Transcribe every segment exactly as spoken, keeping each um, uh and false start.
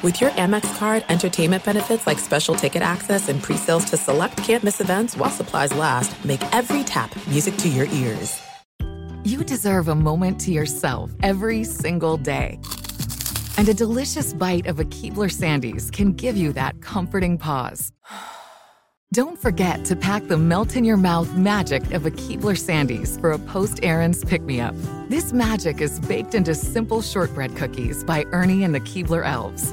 With your Amex card, entertainment benefits like special ticket access and pre-sales to select can't-miss events while supplies last, make every tap music to your ears. You deserve a moment to yourself every single day. And a delicious bite of a Keebler Sandies can give you that comforting pause. Don't forget to pack the melt-in-your-mouth magic of a Keebler Sandies for a post-errands pick-me-up. This magic is baked into simple shortbread cookies by Ernie and the Keebler Elves.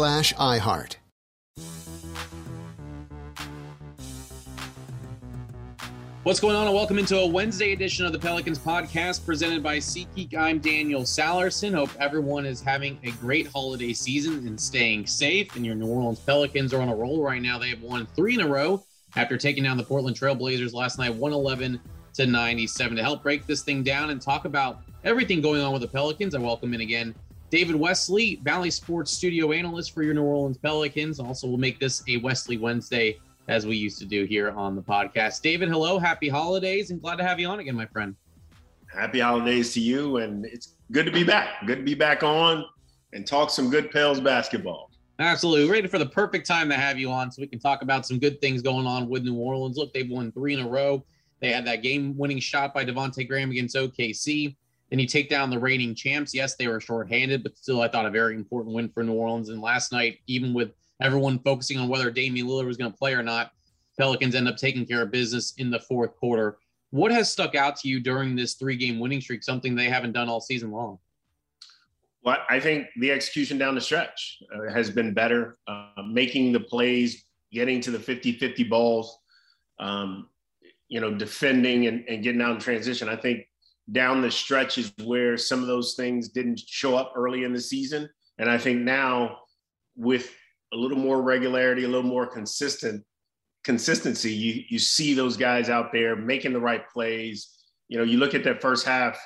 Slash iHeart. What's going on, and welcome into a Wednesday edition of the Pelicans podcast presented by SeatGeek. I'm Daniel Salarson. Hope everyone is having a great holiday season and staying safe. And your New Orleans Pelicans are on a roll right now. They have won three in a row after taking down the Portland Trail Blazers last night, one eleven to ninety-seven. To help break this thing down and talk about everything going on with the Pelicans, I welcome in again David Wesley, Bally Sports studio analyst for your New Orleans Pelicans. Also, we'll make this a Wesley Wednesday, as we used to do here on the podcast. David, hello. Happy holidays, and glad to have you on again, my friend. Happy holidays to you, and it's good to be back. Good to be back on and talk some good Pels basketball. Absolutely. We're ready for the perfect time to have you on so we can talk about some good things going on with New Orleans. Look, they've won three in a row. They had that game-winning shot by Devontae Graham against O K C. Then you take down the reigning champs. Yes, they were shorthanded, but still, I thought a very important win for New Orleans. And last night, even with everyone focusing on whether Damian Lillard was going to play or not, Pelicans end up taking care of business in the fourth quarter. What has stuck out to you during this three-game winning streak, something they haven't done all season long? Well, I think the execution down the stretch uh, has been better, uh, making the plays, getting to the fifty-fifty balls, um, you know, defending and, and getting out in transition. I think down the stretch is where some of those things didn't show up early in the season. And I think now with a little more regularity, a little more consistent consistency, you, you see those guys out there making the right plays. You know, you look at that first half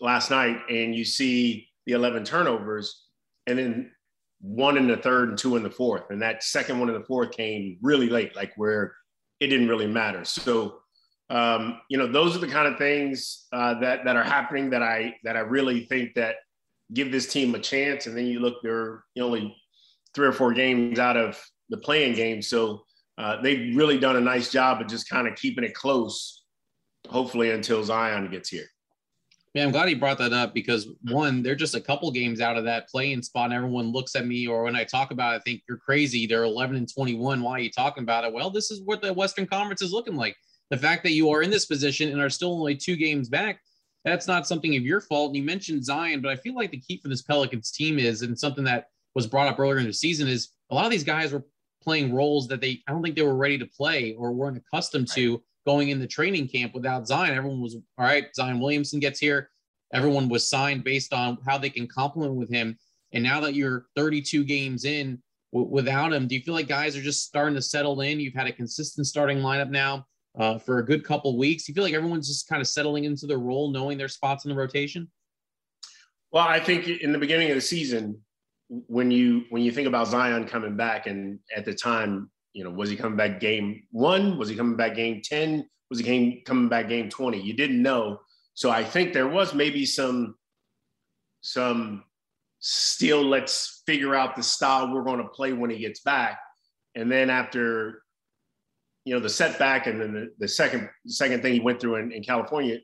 last night and you see the eleven turnovers, and then one in the third and two in the fourth. And that second one in the fourth came really late, like where it didn't really matter. So Um, you know, those are the kind of things uh, that that are happening that I that I really think that give this team a chance. And then you look, they're only three or four games out of the play-in game, so uh, they've really done a nice job of just kind of keeping it close. Hopefully, until Zion gets here. Yeah, I'm glad he brought that up because one, they're just a couple games out of that play-in spot. And everyone looks at me, or when I talk about it, I think you're crazy. They're eleven and twenty-one. Why are you talking about it? Well, this is what the Western Conference is looking like. The fact that you are in this position and are still only two games back, that's not something of your fault. And you mentioned Zion, but I feel like the key for this Pelicans team is, and something that was brought up earlier in the season, is a lot of these guys were playing roles that they, I don't think they were ready to play or weren't accustomed to going in the training camp without Zion. Everyone was, all right, Zion Williamson gets here. Everyone was signed based on how they can complement with him. And now that you're thirty-two games in w- without him, do you feel like guys are just starting to settle in? You've had a consistent starting lineup now Uh, for a good couple weeks. You feel like everyone's just kind of settling into their role, knowing their spots in the rotation? Well, I think in the beginning of the season, when you when you think about Zion coming back, and at the time, you know, was he coming back game one? Was he coming back game ten? Was he came, coming back game twenty? You didn't know. So I think there was maybe some, some still let's figure out the style we're going to play when he gets back. And then after – you know, the setback and then the, the second second thing he went through in, in California,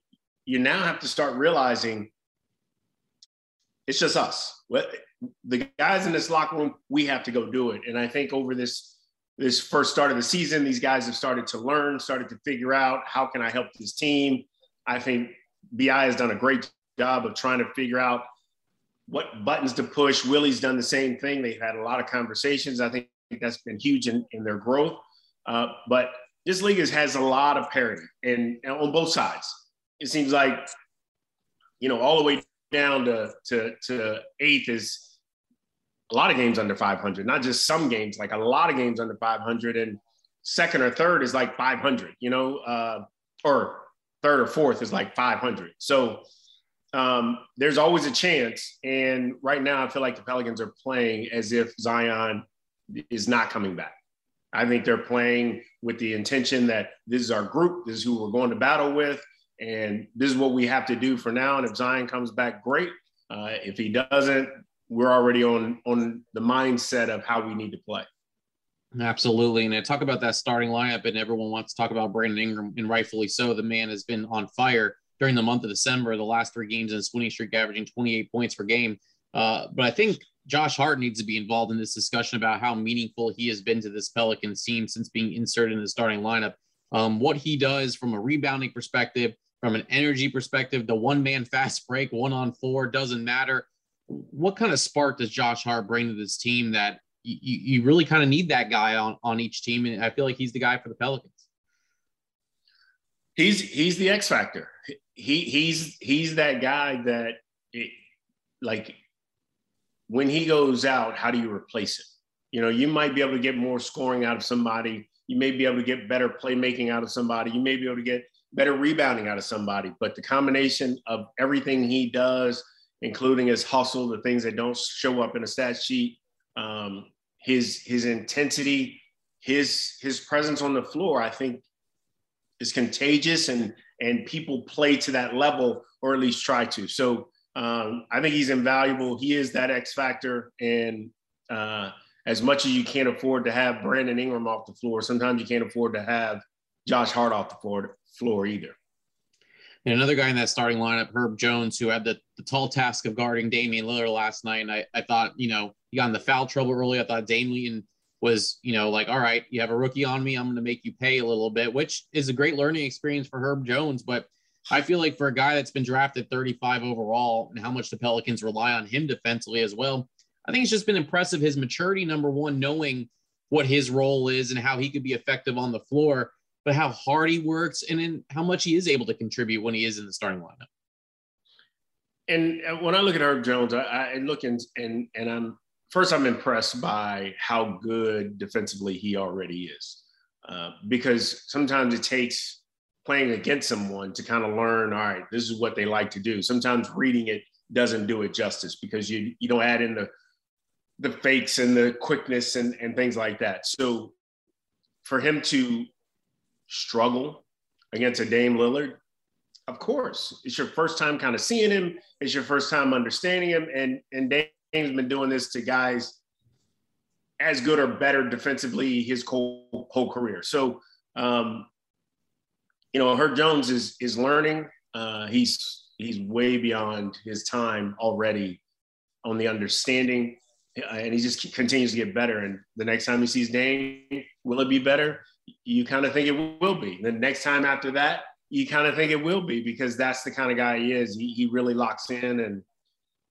you now have to start realizing it's just us. The guys in this locker room, we have to go do it. And I think over this this first start of the season, these guys have started to learn, started to figure out, how can I help this team? I think B I has done a great job of trying to figure out what buttons to push. Willie's done the same thing. They've had a lot of conversations. I think that's been huge in, in their growth. Uh, but this league is, has a lot of parity, and, and on both sides. It seems like, you know, all the way down to, to, to eighth is a lot of games under five hundred, not just some games, like a lot of games under five hundred, and second or third is like five hundred, you know, uh, or third or fourth is like five hundred. So um, there's always a chance. And right now I feel like the Pelicans are playing as if Zion is not coming back. I think they're playing with the intention that this is our group, this is who we're going to battle with, and this is what we have to do for now. And if Zion comes back, great. Uh, if he doesn't, we're already on, on the mindset of how we need to play. Absolutely. And I talk about that starting lineup, and everyone wants to talk about Brandon Ingram, and rightfully so. The man has been on fire during the month of December, the last three games in his winning streak, averaging twenty-eight points per game. Uh, but I think Josh Hart needs to be involved in this discussion about how meaningful he has been to this Pelicans team since being inserted in the starting lineup. Um, what he does from a rebounding perspective, from an energy perspective, the one-man fast break, one-on-four, doesn't matter. What kind of spark does Josh Hart bring to this team that you, you really kind of need that guy on, on each team? And I feel like he's the guy for the Pelicans. He's he's the X factor. He he's he's that guy that, it, like, when he goes out, how do you replace it? You know, you might be able to get more scoring out of somebody. You may be able to get better playmaking out of somebody. You may be able to get better rebounding out of somebody. But the combination of everything he does, including his hustle, the things that don't show up in a stat sheet, um, his his intensity, his his presence on the floor, I think is contagious, and and people play to that level, or at least try to. So um, I think he's invaluable. He is that X factor, and uh, as much as you can't afford to have Brandon Ingram off the floor, sometimes you can't afford to have Josh Hart off the floor, floor either. And another guy in that starting lineup, Herb Jones, who had the, the tall task of guarding Damian Lillard last night. And I, I thought, you know, he got in the foul trouble early. I thought Damian was, you know, like, all right, you have a rookie on me, I'm going to make you pay a little bit, which is a great learning experience for Herb Jones. But I feel like for a guy that's been drafted thirty-five overall, and how much the Pelicans rely on him defensively as well, I think it's just been impressive. His maturity, number one, knowing what his role is and how he could be effective on the floor, but how hard he works, and then how much he is able to contribute when he is in the starting lineup. And when I look at Herb Jones, I, I look and, and, and I'm first, I'm impressed by how good defensively he already is, uh, because sometimes it takes playing against someone to kind of learn, all right, this is what they like to do. Sometimes reading it doesn't do it justice, because you, you don't add in the, the fakes and the quickness and, and things like that. So for him to struggle against a Dame Lillard, of course, it's your first time kind of seeing him. It's your first time understanding him. And, and Dame's been doing this to guys as good or better defensively his whole, whole career. So, um, you know, Herb Jones is, is learning. Uh, he's, he's way beyond his time already on the understanding, and he just continues to get better. And the next time he sees Dame, will it be better? You kind of think it will be. The next time after that, you kind of think it will be, because that's the kind of guy he is. He, he really locks in, and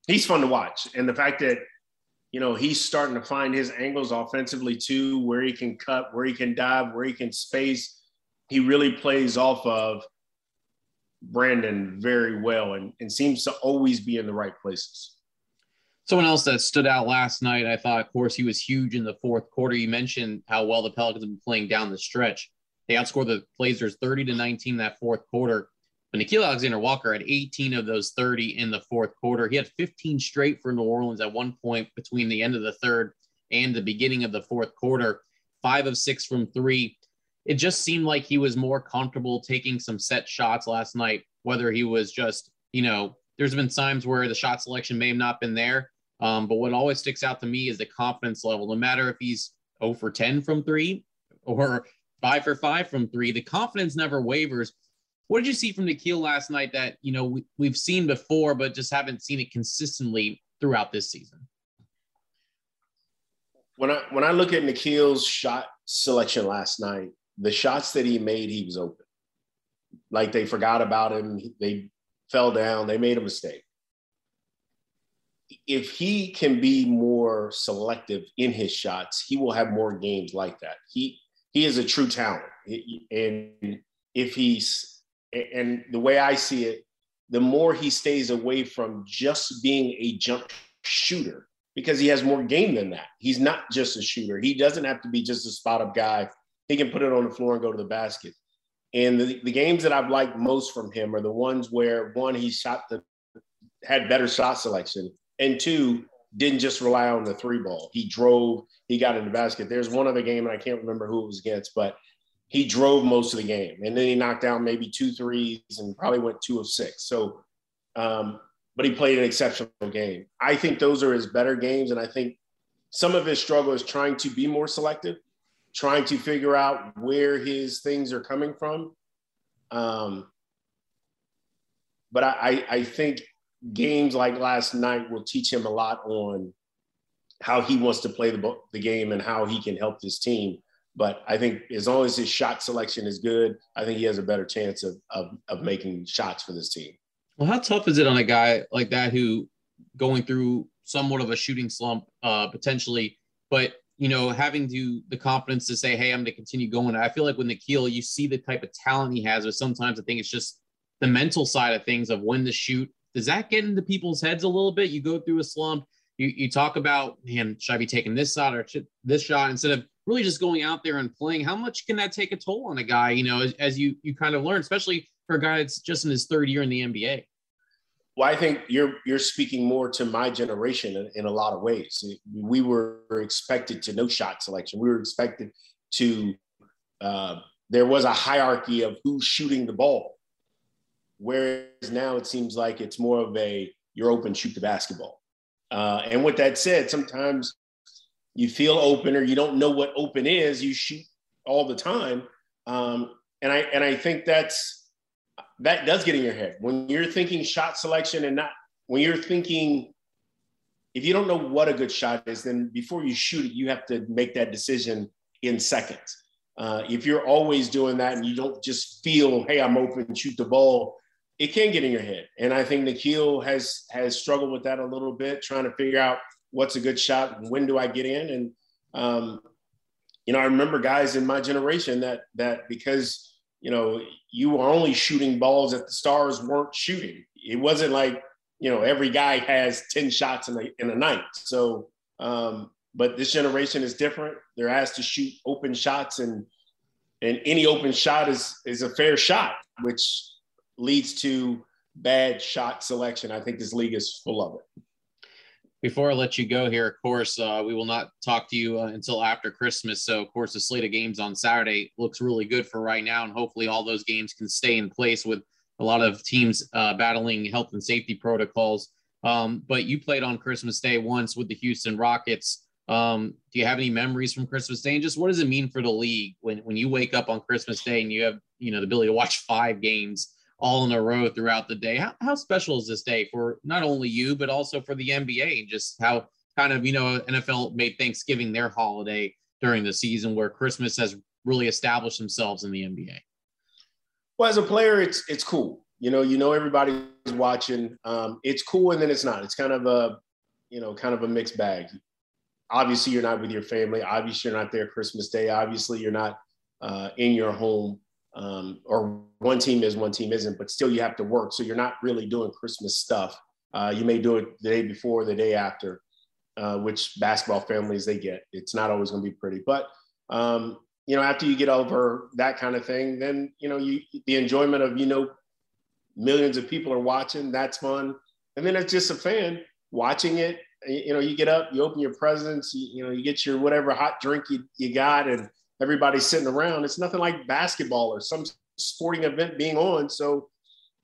he's fun to watch. And the fact that, you know, he's starting to find his angles offensively too, where he can cut, where he can dive, where he can space. He really plays off of Brandon very well, and, and seems to always be in the right places. Someone else that stood out last night, I thought, of course, he was huge in the fourth quarter. You mentioned how well the Pelicans have been playing down the stretch. They outscored the Blazers thirty to nineteen that fourth quarter. But Nickeil Alexander-Walker had eighteen of those thirty in the fourth quarter. He had fifteen straight for New Orleans at one point between the end of the third and the beginning of the fourth quarter, five of six from three. It just seemed like he was more comfortable taking some set shots last night, whether he was just, you know, there's been times where the shot selection may have not been there. Um, but what always sticks out to me is the confidence level. No matter if he's zero for ten from three or five for five from three, the confidence never wavers. What did you see from Nickeil last night that, you know, we, we've seen before, but just haven't seen it consistently throughout this season? When I, when I look at Nickeil's shot selection last night, the shots that he made, he was open. Like, they forgot about him. They fell down. They made a mistake. If he can be more selective in his shots, he will have more games like that. He he is a true talent. And if he's, and the way I see it, the more he stays away from just being a jump shooter, because he has more game than that. He's not just a shooter. He doesn't have to be just a spot-up guy. He can put it on the floor and go to the basket. And the, the games that I've liked most from him are the ones where, one, he shot the had better shot selection, and two, didn't just rely on the three ball. He drove, he got in the basket. There's one other game, and I can't remember who it was against, but he drove most of the game. And then he knocked down maybe two threes and probably went two of six. So, um, but he played an exceptional game. I think those are his better games, and I think some of his struggle is trying to be more selective, trying to figure out where his things are coming from. Um, but I, I think games like last night will teach him a lot on how he wants to play the, the game and how he can help this team. But I think as long as his shot selection is good, I think he has a better chance of, of, of making shots for this team. Well, how tough is it on a guy like that who going through somewhat of a shooting slump uh, potentially, but, you know, having to the confidence to say, hey, I'm going to continue going. I feel like with Nickeil, you see the type of talent he has, but sometimes I think it's just the mental side of things of when to shoot. Does that get into people's heads a little bit? You go through a slump, you, you talk about, man, should I be taking this shot or this shot instead of really just going out there and playing? How much can that take a toll on a guy, you know, as, as you, you kind of learn, especially for a guy that's just in his third year in the N B A? Well, I think you're you're speaking more to my generation in, in a lot of ways. We were expected to no shot selection. We were expected to uh, – there was a hierarchy of who's shooting the ball, whereas now it seems like it's more of a you're open, shoot the basketball. Uh, and with that said, sometimes you feel open or you don't know what open is. You shoot all the time. Um, and I and I think that's – that does get in your head when you're thinking shot selection and not when you're thinking, if you don't know what a good shot is, then before you shoot it, you have to make that decision in seconds. Uh, if you're always doing that and you don't just feel, hey, I'm open, shoot the ball, it can get in your head. And I think Nickeil has, has struggled with that a little bit, trying to figure out what's a good shot and when do I get in? And, um, you know, I remember guys in my generation that, that because, you know, you were only shooting balls that the stars weren't shooting. It wasn't like, you know, every guy has ten shots in a, in a night. So, um, but this generation is different. They're asked to shoot open shots, and and any open shot is is a fair shot, which leads to bad shot selection. I think this league is full of it. Before I let you go here, of course, uh, we will not talk to you uh, until after Christmas. So, of course, the slate of games on Saturday looks really good for right now, and hopefully all those games can stay in place with a lot of teams uh, battling health and safety protocols. Um, but you played on Christmas Day once with the Houston Rockets. Um, do you have any memories from Christmas Day? And just what does it mean for the league when, when you wake up on Christmas Day and you have, you know, the ability to watch five games all in a row throughout the day? How, how special is this day for not only you, but also for the N B A, and just how kind of, you know, N F L made Thanksgiving their holiday during the season, where Christmas has really established themselves in the N B A? Well, as a player, it's, it's cool. You know, you know, everybody's watching. Um, it's cool. And then it's not, it's kind of a, you know, kind of a mixed bag. Obviously you're not with your family. Obviously you're not there Christmas Day. Obviously you're not uh, in your home. Um, or one team is, one team isn't, but still you have to work. So you're not really doing Christmas stuff. Uh, you may do it the day before, the day after, uh, which basketball families, they get. It's not always going to be pretty. But, um, you know, after you get over that kind of thing, then, you know, you, the enjoyment of, you know, millions of people are watching, that's fun. And then it's just a fan watching it. You know, you get up, you open your presents, you, you know, you get your whatever hot drink you, you got, and everybody's sitting around. It's nothing like basketball or some sporting event being on. So,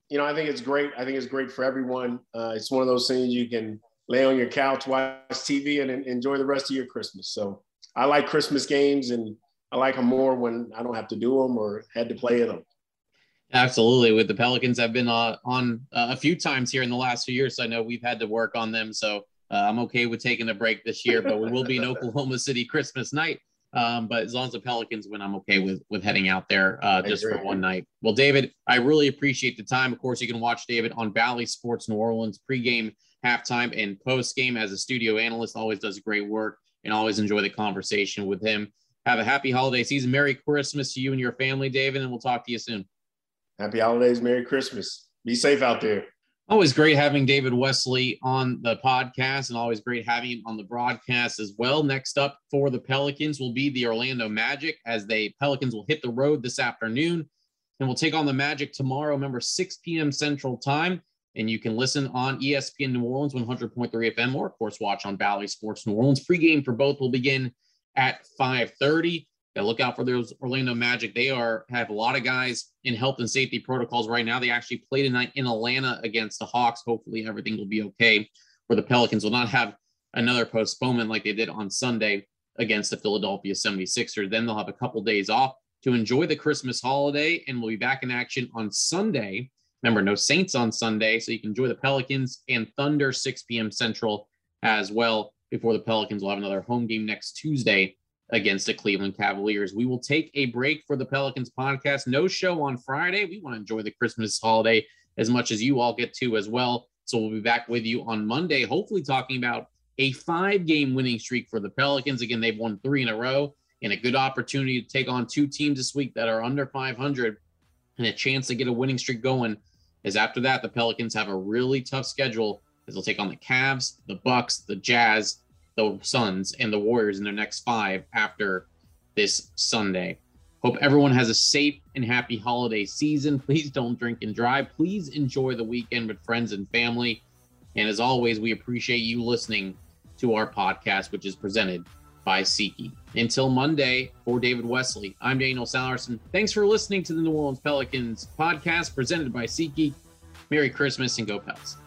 you know, I think it's great. I think it's great for everyone. Uh, it's one of those things you can lay on your couch, watch T V, and, and enjoy the rest of your Christmas. So I like Christmas games, and I like them more when I don't have to do them or had to play in them. Absolutely. With the Pelicans, I've been uh, on uh, a few times here in the last few years. So I know we've had to work on them. So uh, I'm okay with taking a break this year, but we will be in Oklahoma City Christmas night. Um, but as long as the Pelicans win, I'm okay with, with heading out there uh, just for one night. Well, David, I really appreciate the time. Of course, you can watch David on Bally Sports New Orleans pregame, halftime, and postgame as a studio analyst. Always does great work, and always enjoy the conversation with him. Have a happy holiday season. Merry Christmas to you and your family, David, and we'll talk to you soon. Happy holidays. Merry Christmas. Be safe out there. Always great having David Wesley on the podcast, and always great having him on the broadcast as well. Next up for the Pelicans will be the Orlando Magic, as the Pelicans will hit the road this afternoon and will take on the Magic tomorrow. Remember, six p.m. Central Time, and you can listen on E S P N New Orleans one hundred point three F M, or of course watch on Bally Sports New Orleans. Pre-game for both will begin at five thirty. Now look out for those Orlando Magic. They are have a lot of guys in health and safety protocols right now. They actually play tonight in Atlanta against the Hawks. Hopefully everything will be okay, where the Pelicans will not have another postponement like they did on Sunday against the Philadelphia seventy-sixers. Then they'll have a couple days off to enjoy the Christmas holiday, and we'll be back in action on Sunday. Remember, no Saints on Sunday, so you can enjoy the Pelicans and Thunder six p.m. Central as well, before the Pelicans will have another home game next Tuesday against the Cleveland Cavaliers. We will take a break for the Pelicans podcast. No show on Friday. We want to enjoy the Christmas holiday as much as you all get to as well. So we'll be back with you on Monday, hopefully talking about a five-game winning streak for the Pelicans. Again, they've won three in a row, and a good opportunity to take on two teams this week that are under five hundred, and a chance to get a winning streak going. As after that, the Pelicans have a really tough schedule, as they'll take on the Cavs, the Bucks, the Jazz, the Suns, and the Warriors in their next five after this Sunday. Hope everyone has a safe and happy holiday season. Please don't drink and drive. Please enjoy the weekend with friends and family. And as always, we appreciate you listening to our podcast, which is presented by SeatGeek. Until Monday, for David Wesley, I'm Daniel Salarson. Thanks for listening to the New Orleans Pelicans podcast presented by SeatGeek. Merry Christmas and go Pels.